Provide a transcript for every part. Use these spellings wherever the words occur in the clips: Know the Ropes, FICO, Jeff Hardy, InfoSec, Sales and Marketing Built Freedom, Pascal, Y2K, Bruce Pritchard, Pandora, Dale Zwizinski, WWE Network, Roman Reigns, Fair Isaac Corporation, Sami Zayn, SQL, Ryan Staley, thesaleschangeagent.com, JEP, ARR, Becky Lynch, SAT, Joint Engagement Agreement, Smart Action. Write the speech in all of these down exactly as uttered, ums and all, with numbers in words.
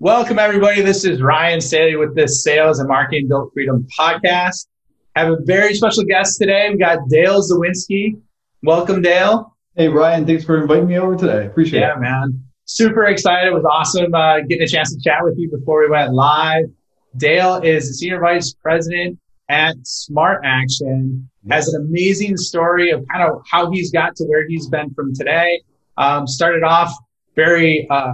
Welcome, everybody. This is Ryan Staley with the Sales and Marketing Built Freedom podcast. I have a very special guest today. We've got Dale Zwizinski. Welcome, Dale. Hey, Ryan. Thanks for inviting me over today. Appreciate yeah, it. Yeah, man. Super excited. It was awesome uh, getting a chance to chat with you before we went live. Dale is the Senior Vice President at Smart Action. Has an amazing story of kind of how he's got to where he's been from today. Um, started off very uh,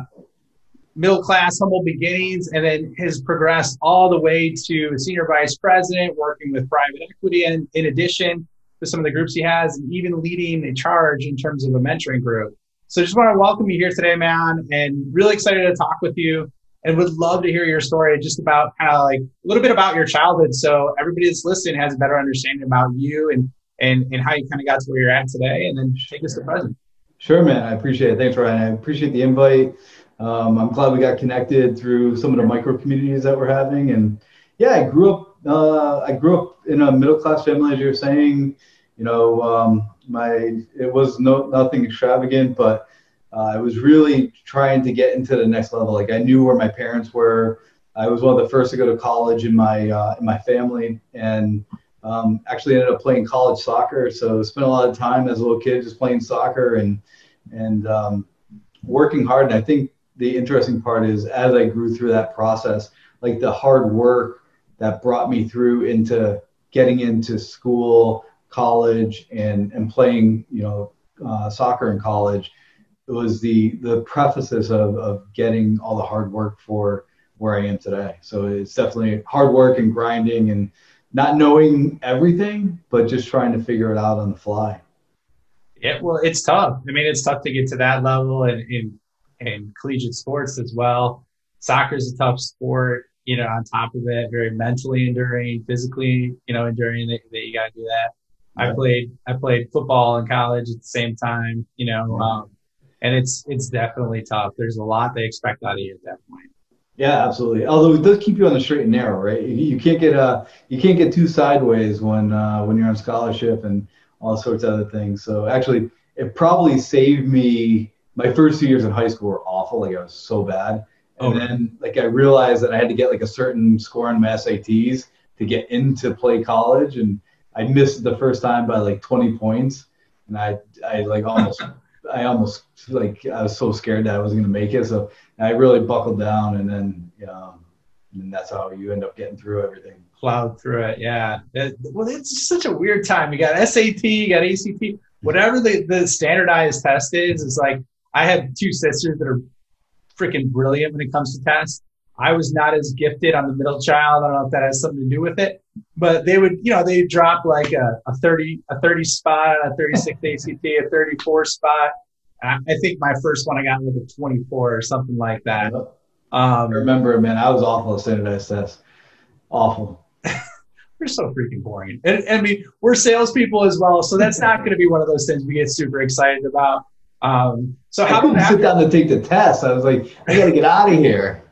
middle-class, humble beginnings, and then has progressed all the way to Senior Vice President, working with private equity, and in addition to some of the groups he has, and even leading a charge in terms of a mentoring group. So just want to welcome you here today, man, and really excited to talk with you. And would love to hear your story just about kind of like a little bit about your childhood, so everybody that's listening has a better understanding about you and and and how you kind of got to where you're at today, and then take us to present. Sure, man. I appreciate it. Thanks, Ryan. I appreciate the invite. Um, I'm glad we got connected through some of the micro communities that we're having. And yeah, I grew up. Uh, I grew up in a middle class family, as you were saying. You know, um, my it was no nothing extravagant, but. Uh, I was really trying to get into the next level. Like, I knew where my parents were. I was one of the first to go to college in my uh, in my family, and um, actually ended up playing college soccer. So spent a lot of time as a little kid just playing soccer and and um, working hard. And I think the interesting part is, as I grew through that process, like the hard work that brought me through into getting into school, college, and and playing you know uh, soccer in college. It was the the prefaces of, of getting all the hard work for where I am today. So it's definitely hard work and grinding and not knowing everything, but just trying to figure it out on the fly. Yeah, well, it's tough. I mean, it's tough to get to that level in in, in collegiate sports as well. Soccer is a tough sport, you know, on top of it, very mentally enduring, physically, you know, enduring that, that you got to do that. Yeah. I played I played football in college at the same time, you know, yeah. um, And it's it's definitely tough. There's a lot they expect out of you at that point. Yeah, absolutely. Although it does keep you on the straight and narrow, right? You can't get uh you can't get too sideways when uh, when you're on scholarship and all sorts of other things. So actually, it probably saved me. My first two years in high school were awful. Like, I was so bad. And oh, then like I realized that I had to get like a certain score on my S A Ts to get into play college, and I missed the first time by like twenty points, and I I like almost. I almost like I was so scared that I wasn't going to make it, so I really buckled down, and then um, and that's how you end up getting through everything. Plowed through it, yeah. It, well, it's such a weird time. You got S A T, you got A C T, whatever the, the standardized test is. It's like, I have two sisters that are freaking brilliant when it comes to tests. I was not as gifted. I'm the middle child. I don't know if that has something to do with it, but they would, you know, they drop like a, a thirty, a thirty spot, a thirty-six A C T, a thirty-four spot. I, I think my first one, I got like a twenty-four or something like that. Um, I remember, man, I was awful at standardized tests. Awful. We're so freaking boring. And I mean, we're salespeople as well. So that's not going to be one of those things we get super excited about. Um, so how about I sit down to take the test? I was like, I got to get out of here.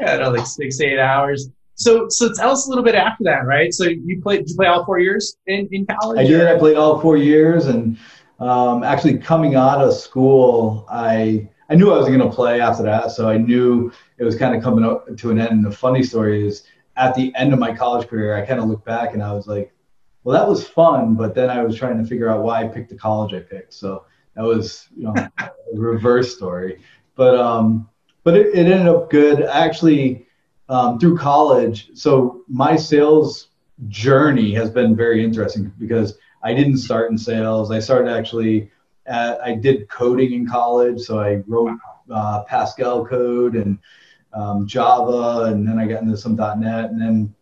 Yeah, no, like six, eight hours. So, so tell us a little bit after that, right? So you played, did you play all four years in, in college? I did. I played all four years, and um, actually coming out of school, I I knew I was going to play after that. So I knew it was kind of coming up to an end. And the funny story is, at the end of my college career, I kind of looked back and I was like, well, that was fun. But then I was trying to figure out why I picked the college I picked. So that was, you know, a reverse story. But um. But it, it ended up good. I actually, um, through college, so my sales journey has been very interesting because I didn't start in sales. I started actually, at, I did coding in college. So I wrote uh, Pascal code and um, Java, and then I got into some dot net. And then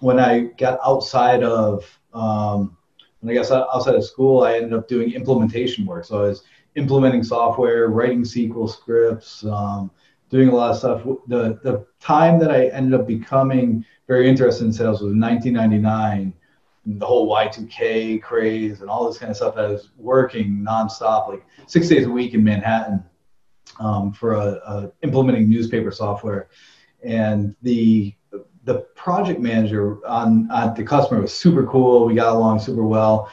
when I got outside of, um, when I got outside of school, I ended up doing implementation work. So I was implementing software, writing S Q L scripts, um, doing a lot of stuff. The the time that I ended up becoming very interested in sales was nineteen ninety-nine, and the whole Y two K craze and all this kind of stuff. I was working nonstop, like six days a week in Manhattan um, for a, a implementing newspaper software. And the the project manager on, on the customer was super cool. We got along super well.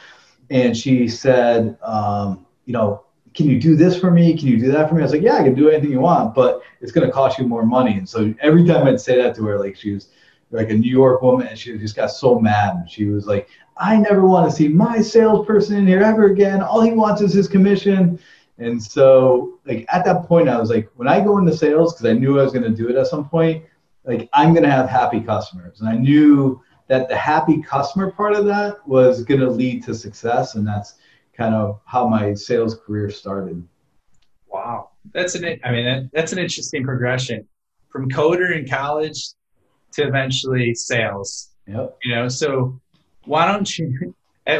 And she said, um, you know, can you do this for me? Can you do that for me? I was like, yeah, I can do anything you want, but it's going to cost you more money. And so every time I'd say that to her, like she was like a New York woman, and she just got so mad. And she was like, I never want to see my salesperson in here ever again. All he wants is his commission. And so like at that point, I was like, when I go into sales, because I knew I was going to do it at some point, like I'm going to have happy customers. And I knew that the happy customer part of that was going to lead to success. And that's kind of how my sales career started. Wow. That's an, I mean, that, that's an interesting progression from coder in college to eventually sales. Yep. You know, so why don't you,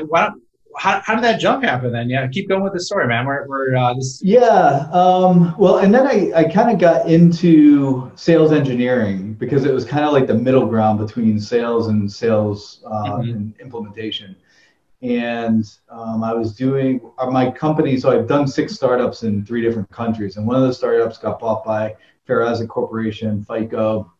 why don't, how, how did that jump happen then? Yeah. Keep going with the story, man. We're, we're, uh, this. Yeah. Um, well, and then I, I kind of got into sales engineering because it was kind of like the middle ground between sales and sales, uh, mm-hmm. and implementation. And um, I was doing my company, so I've done six startups in three different countries. And one of those startups got bought by Fair Isaac Corporation, FICO.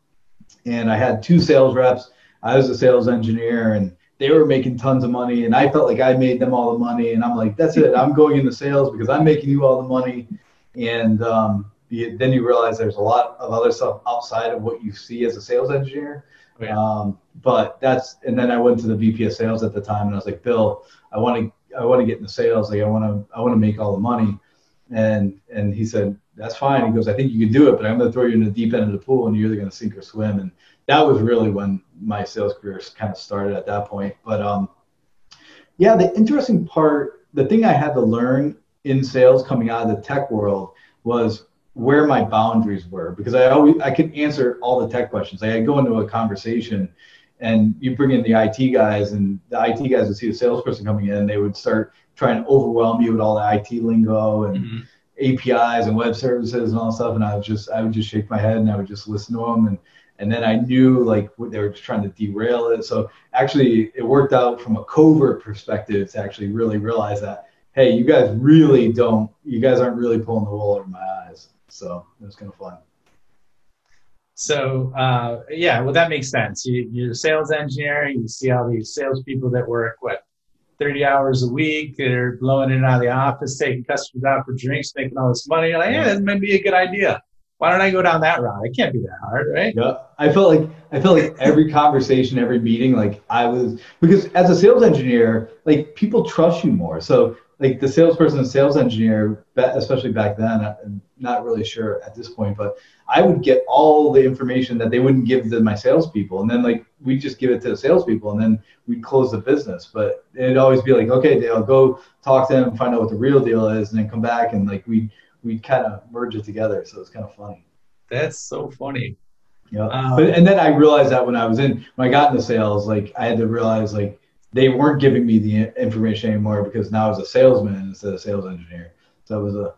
And I had two sales reps. I was a sales engineer, and they were making tons of money. And I felt like I made them all the money. And I'm like, that's it. I'm going into sales because I'm making you all the money. And um, you, then you realize there's a lot of other stuff outside of what you see as a sales engineer. Oh, yeah. Um, but that's, and then I went to the V P of sales at the time, and I was like, Bill, I want to, I want to get into sales. Like I want to, I want to make all the money. And, and he said, that's fine. He goes, I think you can do it, but I'm going to throw you in the deep end of the pool, and you're either going to sink or swim. And that was really when my sales career kind of started at that point. But, um, yeah, the interesting part, the thing I had to learn in sales coming out of the tech world was where my boundaries were, because I always, I could answer all the tech questions. I go into a conversation and you bring in the I T guys, and the I T guys would see a salesperson coming in, and they would start trying to overwhelm you with all the I T lingo and mm-hmm. A P Is and web services and all that stuff. And I would just, I would just shake my head, and I would just listen to them. And, and then I knew like they were just trying to derail it. So actually it worked out from a covert perspective to actually really realize that, hey, you guys really don't, you guys aren't really pulling the wool over my eyes. So it was kind of fun. So, uh, yeah, well, that makes sense. You, you're a sales engineer. You see all these salespeople that work, what, thirty hours a week. They're blowing it out of the office, taking customers out for drinks, making all this money. You're like, yeah, hey, this might be a good idea. Why don't I go down that route? It can't be that hard, right? Yeah. I felt like I felt like every conversation, every meeting, like I was, because as a sales engineer, like people trust you more. So like the salesperson and sales engineer, especially back then, I'm not really sure at this point, but I would get all the information that they wouldn't give to my salespeople. And then like, we'd just give it to the salespeople, and then we'd close the business. But it'd always be like, okay, Dale, go talk to them and find out what the real deal is, and then come back. And like, we we'd kind of merge it together. So it's kind of funny. That's so funny. Yeah. Um, but, and then I realized that when I was in, when I got into sales, like I had to realize like, they weren't giving me the information anymore, because now I was a salesman instead of a sales engineer. So it was a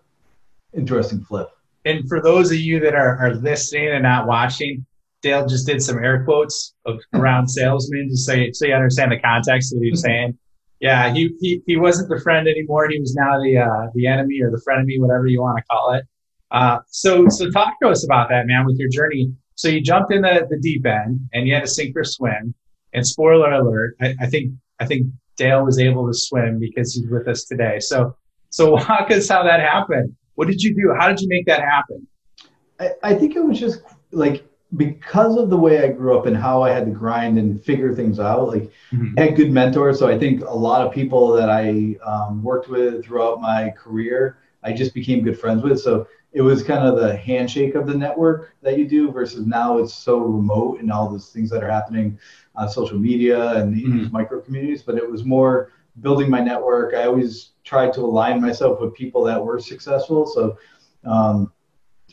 interesting flip. And for those of you that are, are listening and not watching, Dale just did some air quotes of around salesmen, just so you, so you understand the context of what he was saying. Yeah, he, he he wasn't the friend anymore. He was now the uh, the enemy, or the frenemy, whatever you want to call it. Uh, so so talk to us about that, man, with your journey. So you jumped in the, the deep end, and you had to sink or swim. And spoiler alert, I, I think. I think Dale was able to swim because he's with us today. So, so walk us how that happened. What did you do? How did you make that happen? I, I think it was just like, because of the way I grew up and how I had to grind and figure things out, like mm-hmm. I had good mentors. So I think a lot of people that I um, worked with throughout my career, I just became good friends with. So it was kind of the handshake of the network that you do, versus now it's so remote and all those things that are happening on social media and these mm-hmm. micro communities. But it was more building my network. I always tried to align myself with people that were successful. So um,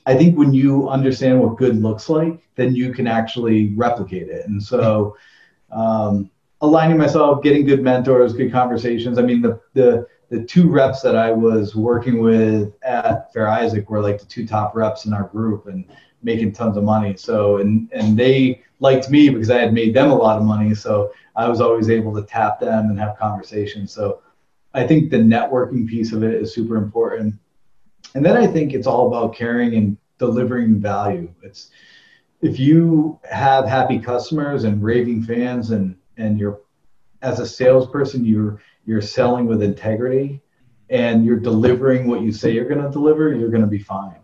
I think when you understand what good looks like, then you can actually replicate it. And so um, aligning myself, getting good mentors, good conversations. I mean, the the The two reps that I was working with at Fair Isaac were like the two top reps in our group, and making tons of money. So, and, and they liked me because I had made them a lot of money. So I was always able to tap them and have conversations. So I think the networking piece of it is super important. And then I think it's all about caring and delivering value. It's, if you have happy customers and raving fans, and, and you're, as a salesperson, you're, you're selling with integrity and you're delivering what you say you're going to deliver, you're going to be fine.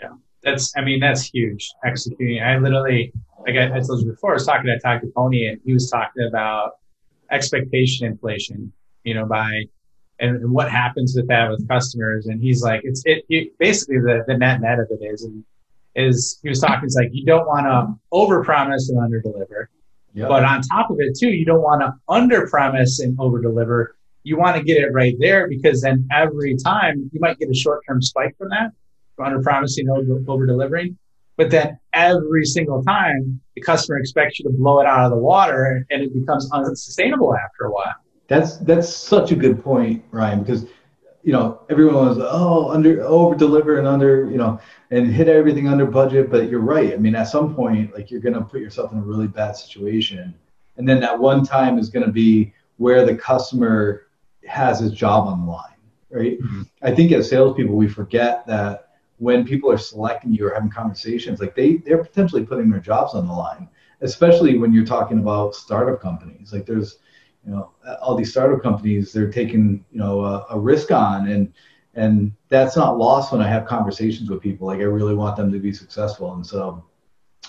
Yeah, that's, I mean, that's huge, executing. I literally, like I, I told you before, I was talking to Doctor Pony, and he was talking about expectation inflation, you know, by, and, and what happens with that with customers. And he's like, it's it, it basically the, the net net of it is, and is he was talking, it's like, you don't want to overpromise and underdeliver. Yep. But on top of it too, you don't want to underpromise and overdeliver. You want to get it right there, because then every time you might get a short-term spike from that, from underpromising and overdelivering. But then every single time the customer expects you to blow it out of the water, and it becomes unsustainable after a while. That's that's such a good point, Ryan, because you know everyone was oh under over deliver and under you know and hit everything under budget, but you're right. I mean, at some point, like, you're going to put yourself in a really bad situation, and then that one time is going to be where the customer has his job on the line, right? Mm-hmm. I think as salespeople, we forget that when people are selecting you or having conversations, like they they're potentially putting their jobs on the line, especially when you're talking about startup companies. Like there's you know, all these startup companies, they're taking, you know, a, a risk on, and, and that's not lost when I have conversations with people. Like, I really want them to be successful. And so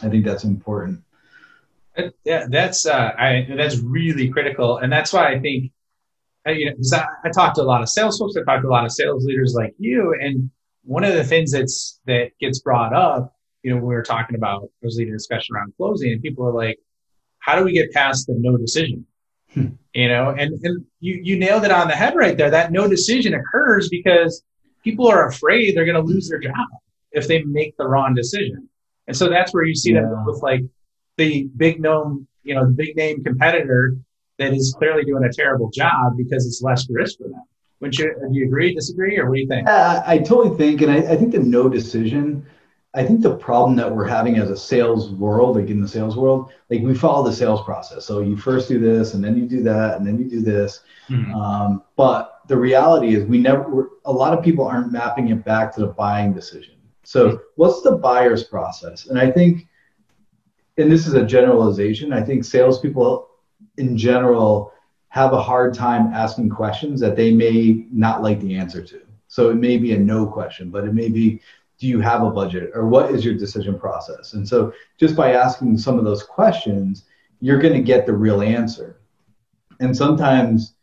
I think that's important. It, yeah, that's, uh, I, that's really critical. And that's why I think, you know, cause I, I talked to a lot of sales folks, I talked to a lot of sales leaders like you. And one of the things that's, that gets brought up, you know, when we were talking about, I was leading a discussion around closing, and people are like, how do we get past the no decision? You know, and, and you, you nailed it on the head right there. That no decision occurs because people are afraid they're going to lose their job if they make the wrong decision. And so that's where you see yeah. that with like the big known, you know, the big name competitor that is clearly doing a terrible job because it's less risk for them. Would you, do you agree, disagree, or what do you think? Uh, I totally think, and I, I think the no decision, I think the problem that we're having as a sales world, like in the sales world, like we follow the sales process. So you first do this, and then you do that, and then you do this. Mm-hmm. Um, but the reality is we never, we're, a lot of people aren't mapping it back to the buying decision. So mm-hmm. what's the buyer's process? And I think, and this is a generalization, I think salespeople in general have a hard time asking questions that they may not like the answer to. So it may be a no question, but it may be, do you have a budget, or what is your decision process? And so just by asking some of those questions, you're going to get the real answer. And sometimes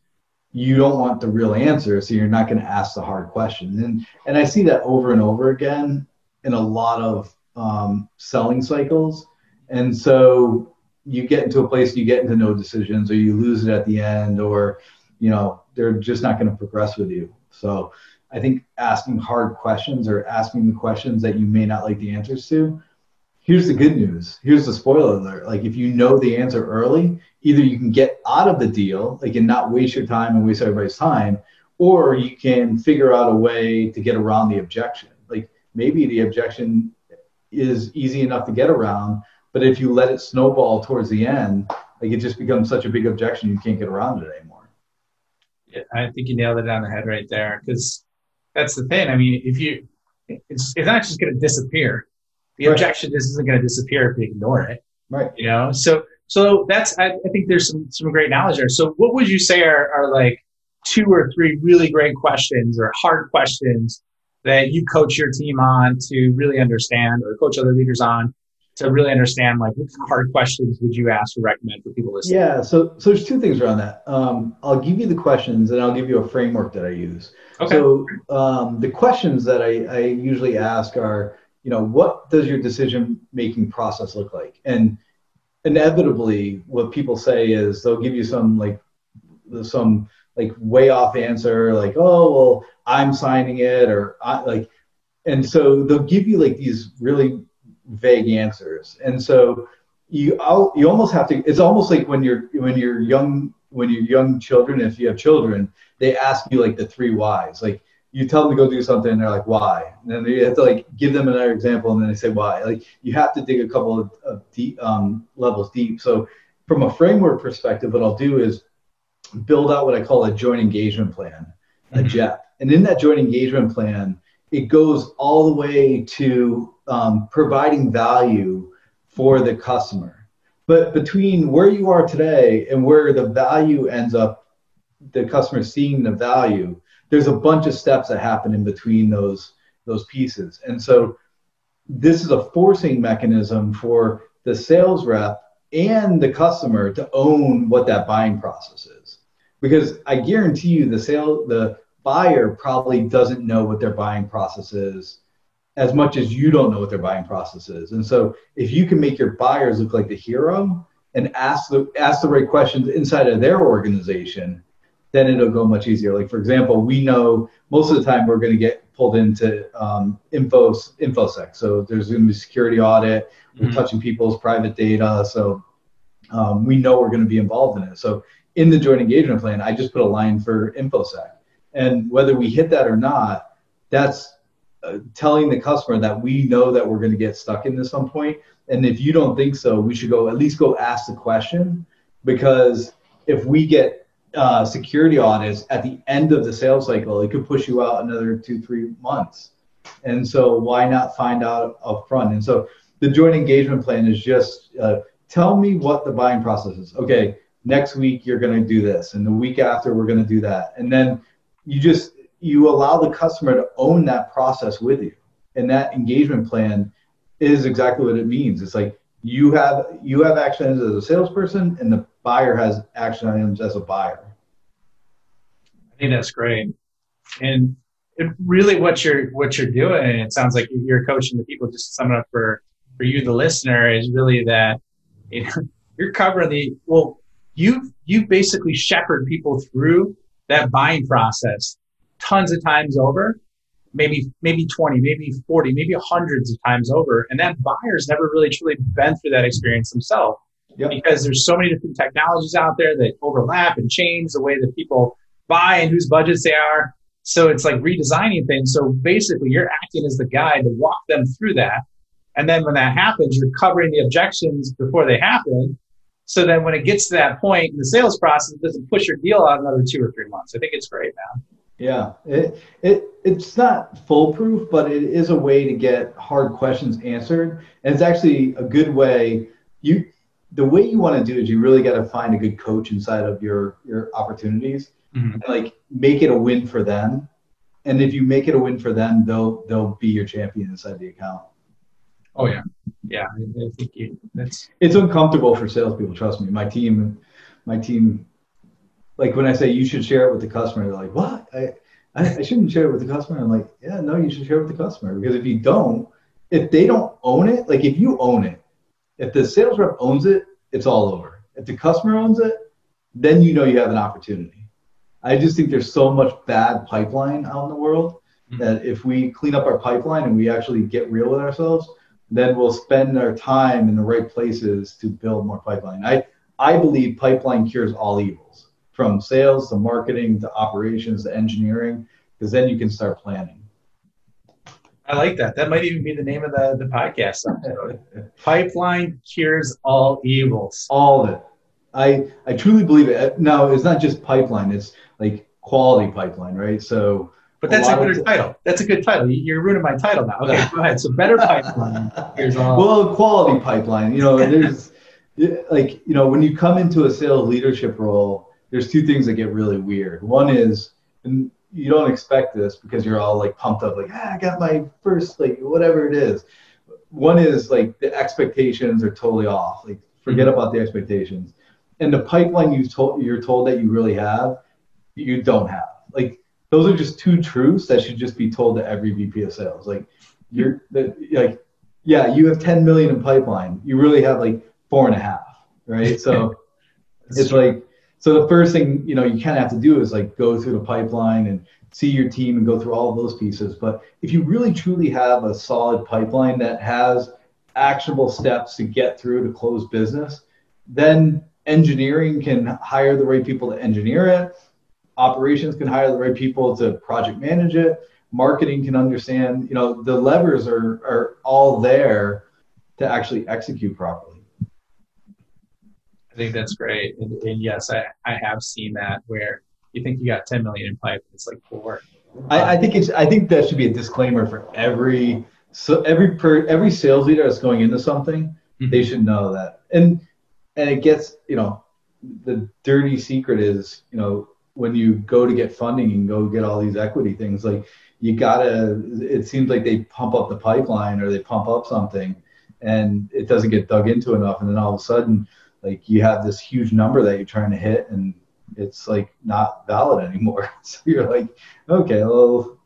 you don't want the real answer, so you're not going to ask the hard questions. And, and I see that over and over again in a lot of um, selling cycles. And so you get into a place, you get into no decisions, or you lose it at the end, or, you know, they're just not going to progress with you. So I think asking hard questions, or asking the questions that you may not like the answers to. Here's the good news. Here's the spoiler alert. Like, if you know the answer early, either you can get out of the deal, like, and not waste your time and waste everybody's time, or you can figure out a way to get around the objection. Like, maybe the objection is easy enough to get around, but if you let it snowball towards the end, like, it just becomes such a big objection you can't get around it anymore. Yeah, I think you nailed it on the head right there, because that's the thing. I mean, if you, it's, it's not just going to disappear. The right. objection just isn't going to disappear if you ignore it. Right. You know, so, so that's, I, I think there's some, some great knowledge there. So what would you say are, are like two or three really great questions, or hard questions, that you coach your team on to really understand, or coach other leaders on to really understand, like, what kind of hard questions would you ask or recommend for people listening? Yeah, so so there's two things around that. Um, I'll give you the questions, and I'll give you a framework that I use. Okay. So um, the questions that I, I usually ask are, you know, what does your decision-making process look like? And inevitably, what people say is they'll give you some, like, some, like, way-off answer, like, oh, well, I'm signing it, or, I, like, and so they'll give you, like, these really vague answers. And so you you almost have to, it's almost like when you're when you're young when you're young children, if you have children, they ask you like the three whys, like you tell them to go do something and they're like, why? And then you have to like give them another example and then they say why. Like you have to dig a couple of, of deep, um, levels deep. So from a framework perspective, what I'll do is build out what I call a joint engagement plan, a J E P. And in that joint engagement plan, it goes all the way to um, providing value for the customer. But between where you are today and where the value ends up, the customer seeing the value, there's a bunch of steps that happen in between those, those pieces. And so this is a forcing mechanism for the sales rep and the customer to own what that buying process is. Because I guarantee you the sale, the buyer probably doesn't know what their buying process is as much as you don't know what their buying process is. And so if you can make your buyers look like the hero and ask the, ask the right questions inside of their organization, then it'll go much easier. Like, for example, we know most of the time we're going to get pulled into um, info, InfoSec. So there's going to be security audit. We're mm-hmm. touching people's private data. So um, we know we're going to be involved in it. So in the joint engagement plan, I just put a line for InfoSec. And whether we hit that or not, that's uh, telling the customer that we know that we're going to get stuck in this some point. And if you don't think so, we should go at least go ask the question, because if we get Uh, security audits at the end of the sales cycle, it could push you out another two, three months. And so why not find out up front? And so the joint engagement plan is just uh, tell me what the buying process is. Okay, next week you're going to do this, and the week after we're going to do that. And then you just, you allow the customer to own that process with you. And that engagement plan is exactly what it means. It's like you have, you have action items as a salesperson, and the buyer has action items as a buyer. I think that's great. And it really what you're, what you're doing, it sounds like you're coaching the people. Just to sum it up for, for you, the listener, is really that, you know, you're covering the, well, you, you basically shepherd people through that buying process tons of times over, maybe, maybe twenty, maybe forty, maybe hundreds of times over. And that buyer's never really truly been through that experience themselves. Yep. Because there's so many different technologies out there that overlap and change the way that people buy and whose budgets they are. So it's like redesigning things. So basically you're acting as the guide to walk them through that. And then when that happens, you're covering the objections before they happen. So then when it gets to that point in the sales process, it doesn't push your deal out another two or three months. I think it's great, man. Yeah, it, it it's not foolproof, but it is a way to get hard questions answered. And it's actually a good way. You, the way you want to do is you really got to find a good coach inside of your, your opportunities, mm-hmm. and like make it a win for them. And if you make it a win for them, they'll, they'll be your champion inside the account. Oh yeah. Yeah. I, I think you, that's, it's uncomfortable for salespeople. Trust me. My team, my team, like when I say you should share it with the customer, they're like, what? I, I, I shouldn't share it with the customer. I'm like, yeah, no, you should share it with the customer, because if you don't, if they don't own it, like if you own it, if the sales rep owns it, it's all over. If the customer owns it, then you know you have an opportunity. I just think there's so much bad pipeline out in the world that if we clean up our pipeline and we actually get real with ourselves, then we'll spend our time in the right places to build more pipeline. I, I believe pipeline cures all evils, from sales to marketing to operations to engineering, because then you can start planning. I like that. That might even be the name of the, the podcast episode. Pipeline cures all evils. All of it. I, I truly believe it. Now, it's not just pipeline. It's like quality pipeline, right? So, but that's a, a better title. That's a good title. You're ruining my title now. Okay, go ahead. So better pipeline cures all. Well, quality pipeline. You know, there's like, you know, when you come into a sales leadership role, there's two things that get really weird. One is, and you don't expect this because you're all like pumped up, like, ah, I got my first, like, whatever it is. One is like the expectations are totally off. Like, forget mm-hmm. about the expectations. And the pipeline you told, you're told that you really have, you don't have. Like, those are just two truths that should just be told to every V P of sales. Like, you're the, like, yeah, you have ten million in pipeline. You really have like four and a half, right? So it's true. like, So the first thing, you know, you kind of have to do is like go through the pipeline and see your team and go through all of those pieces. But if you really truly have a solid pipeline that has actionable steps to get through to close business, then engineering can hire the right people to engineer it. Operations can hire the right people to project manage it. Marketing can understand, you know, the levers are, are all there to actually execute properly. I think that's great. And, and yes, I, I have seen that where you think you got ten million in pipe, and it's like four. I, I think it's, I think that should be a disclaimer for every, so every, per, every sales leader that's going into something, mm-hmm. they should know that. And, and it gets, you know, the dirty secret is, you know, when you go to get funding and go get all these equity things, like you gotta, it seems like they pump up the pipeline or they pump up something and it doesn't get dug into enough. And then all of a sudden, like you have this huge number that you're trying to hit and it's like not valid anymore. So you're like, okay, well,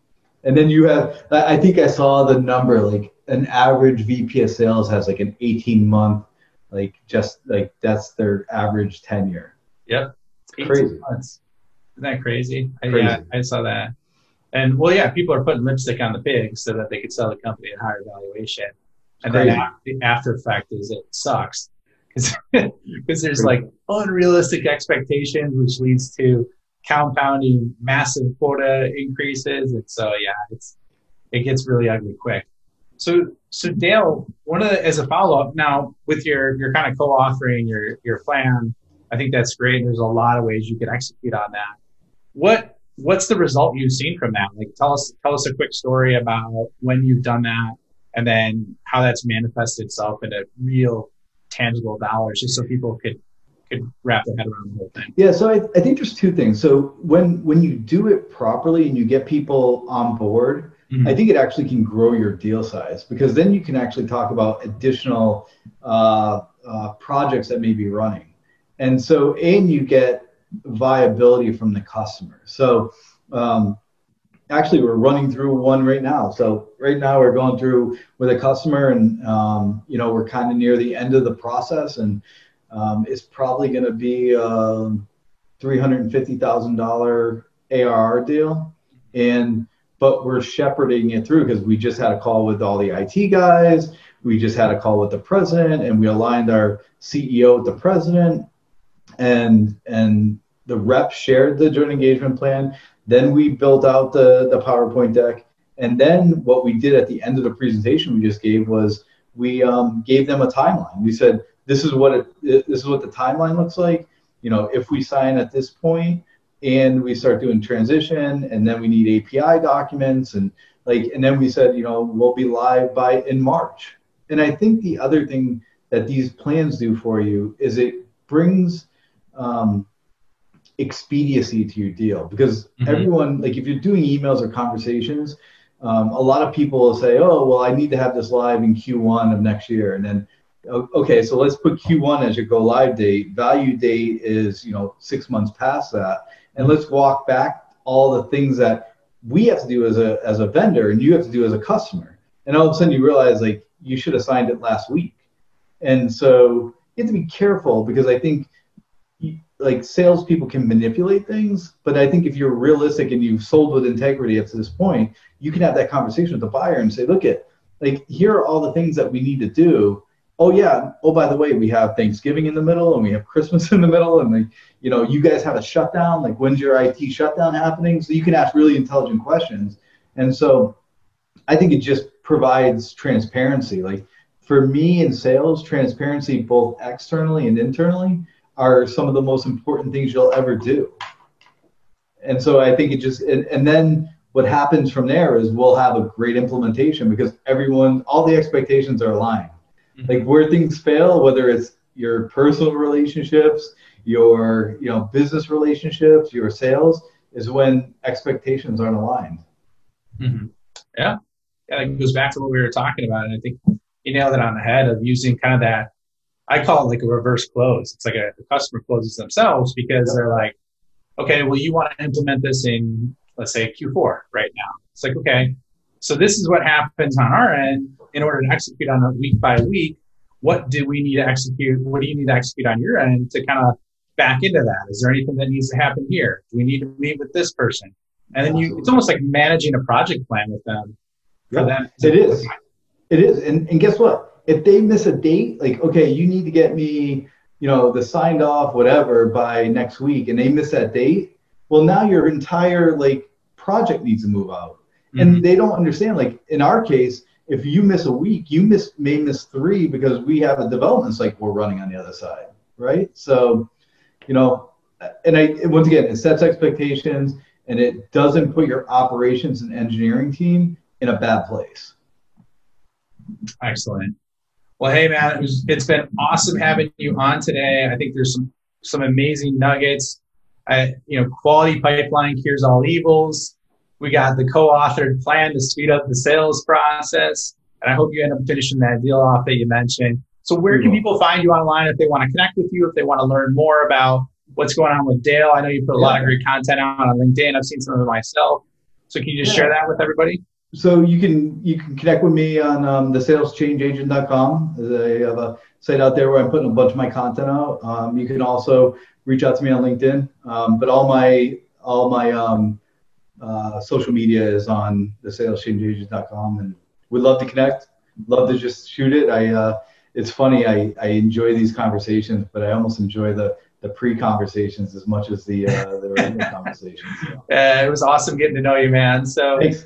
and then you have, I think I saw the number, like an average V P of sales has like an eighteen month, like just like that's their average tenure. Yep. It's crazy. Months. Isn't that crazy? crazy? Yeah, I saw that. And well, yeah, people are putting lipstick on the pig so that they could sell the company at higher valuation. And crazy. Then the after effect is it sucks because there's crazy. Like unrealistic expectations, which leads to compounding massive quota increases. And so, yeah, it's it gets really ugly quick. So, so Dale, one of the, as a follow up now with your your kind of co-authoring your your plan, I think that's great. There's a lot of ways you can execute on that. What what's the result you've seen from that? Like tell us tell us a quick story about when you've done that and then how that's manifested itself into real tangible dollars just so people could could wrap their head around the whole thing. Yeah, so I, I think there's two things. So when when you do it properly and you get people on board, mm-hmm. I think it actually can grow your deal size because then you can actually talk about additional uh, uh, projects that may be running. And so, and you get viability from the customer. So um, actually we're running through one right now. So right now we're going through with a customer and, um, you know, we're kind of near the end of the process and um, it's probably going to be a three hundred fifty thousand dollars A R R deal. And, but we're shepherding it through because we just had a call with all the I T guys. We just had a call with the president and we aligned our C E O with the president. And and the rep shared the joint engagement plan. Then we built out the, the PowerPoint deck. And then what we did at the end of the presentation we just gave was we um, gave them a timeline. We said, this is what it, this is what the timeline looks like. You know, if we sign at this point and we start doing transition and then we need A P I documents and like, and then we said, you know, we'll be live by in March. And I think the other thing that these plans do for you is it brings Um, expediency to your deal because mm-hmm. everyone, like if you're doing emails or conversations, um, a lot of people will say, oh, well, I need to have this live in Q one of next year. And then, okay, so let's put Q one as your go live date. Value date is, you know, six months past that. And let's walk back all the things that we have to do as a, as a vendor and you have to do as a customer. And all of a sudden you realize like you should have signed it last week. And so you have to be careful because I think like salespeople can manipulate things, but I think if you're realistic and you've sold with integrity up to this point, you can have that conversation with the buyer and say, look at, like, here are all the things that we need to do. Oh yeah. Oh, by the way, we have Thanksgiving in the middle and we have Christmas in the middle. And like, you know, you guys have a shutdown, like when's your I T shutdown happening? So you can ask really intelligent questions. And so I think it just provides transparency. Like for me in sales, transparency, both externally and internally, are some of the most important things you'll ever do. And so I think it just, and, and then what happens from there is we'll have a great implementation because everyone, all the expectations are aligned. Mm-hmm. Like where things fail, whether it's your personal relationships, your you know business relationships, your sales, is when expectations aren't aligned. Mm-hmm. Yeah, yeah, that goes back to what we were talking about. And I think you nailed it on the head of using kind of that, I call it like a reverse close. It's like a the customer closes themselves because they're like, okay, well, you want to implement this in, let's say, Q four right now. It's like, okay, so this is what happens on our end in order to execute on a week by week. What do we need to execute? What do you need to execute on your end to kind of back into that? Is there anything that needs to happen here? Do we need to meet with this person? And then you, it's almost like managing a project plan with them. For yeah, them it is. It is. And, and guess what? If they miss a date, like, okay, you need to get me, you know, the signed off, whatever, by next week, and they miss that date, well, now your entire like project needs to move out. Mm-hmm. And they don't understand, like in our case, if you miss a week, you miss may miss three because we have a development cycle we're running on the other side, right? So, you know, and I once again, it sets expectations and it doesn't put your operations and engineering team in a bad place. Excellent. Well, hey, man, it was, it's been awesome having you on today. I think there's some some amazing nuggets. I, you know, quality pipeline cures all evils. We got the co-authored plan to speed up the sales process. And I hope you end up finishing that deal off that you mentioned. So where can people find you online if they want to connect with you, if they want to learn more about what's going on with Dale? I know you put a lot of great content out on LinkedIn. I've seen some of it myself. So can you just yeah. share that with everybody? So you can you can connect with me on um, the sales change agent dot com. They have a site out there where I'm putting a bunch of my content out. Um, you can also reach out to me on LinkedIn. Um, but all my all my um, uh, social media is on the sales change agent dot com, and we'd love to connect. Love to just shoot it. I uh, it's funny. I I enjoy these conversations, but I almost enjoy the the pre-conversations as much as the uh, the regular conversations. So. Uh, it was awesome getting to know you, man. So. Thanks.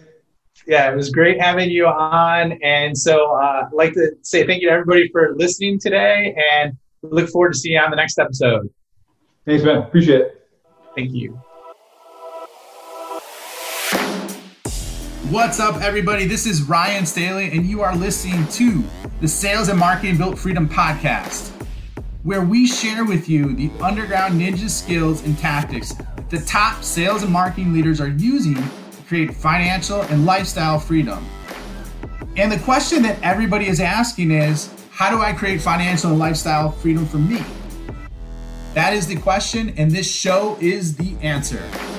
Yeah, it was great having you on. And so uh, I'd like to say thank you to everybody for listening today, and look forward to seeing you on the next episode. Thanks, man. Appreciate it. Thank you. What's up, everybody? This is Ryan Staley, and you are listening to the Sales and Marketing Built Freedom podcast, where we share with you the underground ninja skills and tactics that the top sales and marketing leaders are using create financial and lifestyle freedom. And the question that everybody is asking is, how do I create financial and lifestyle freedom for me? That is the question, and this show is the answer.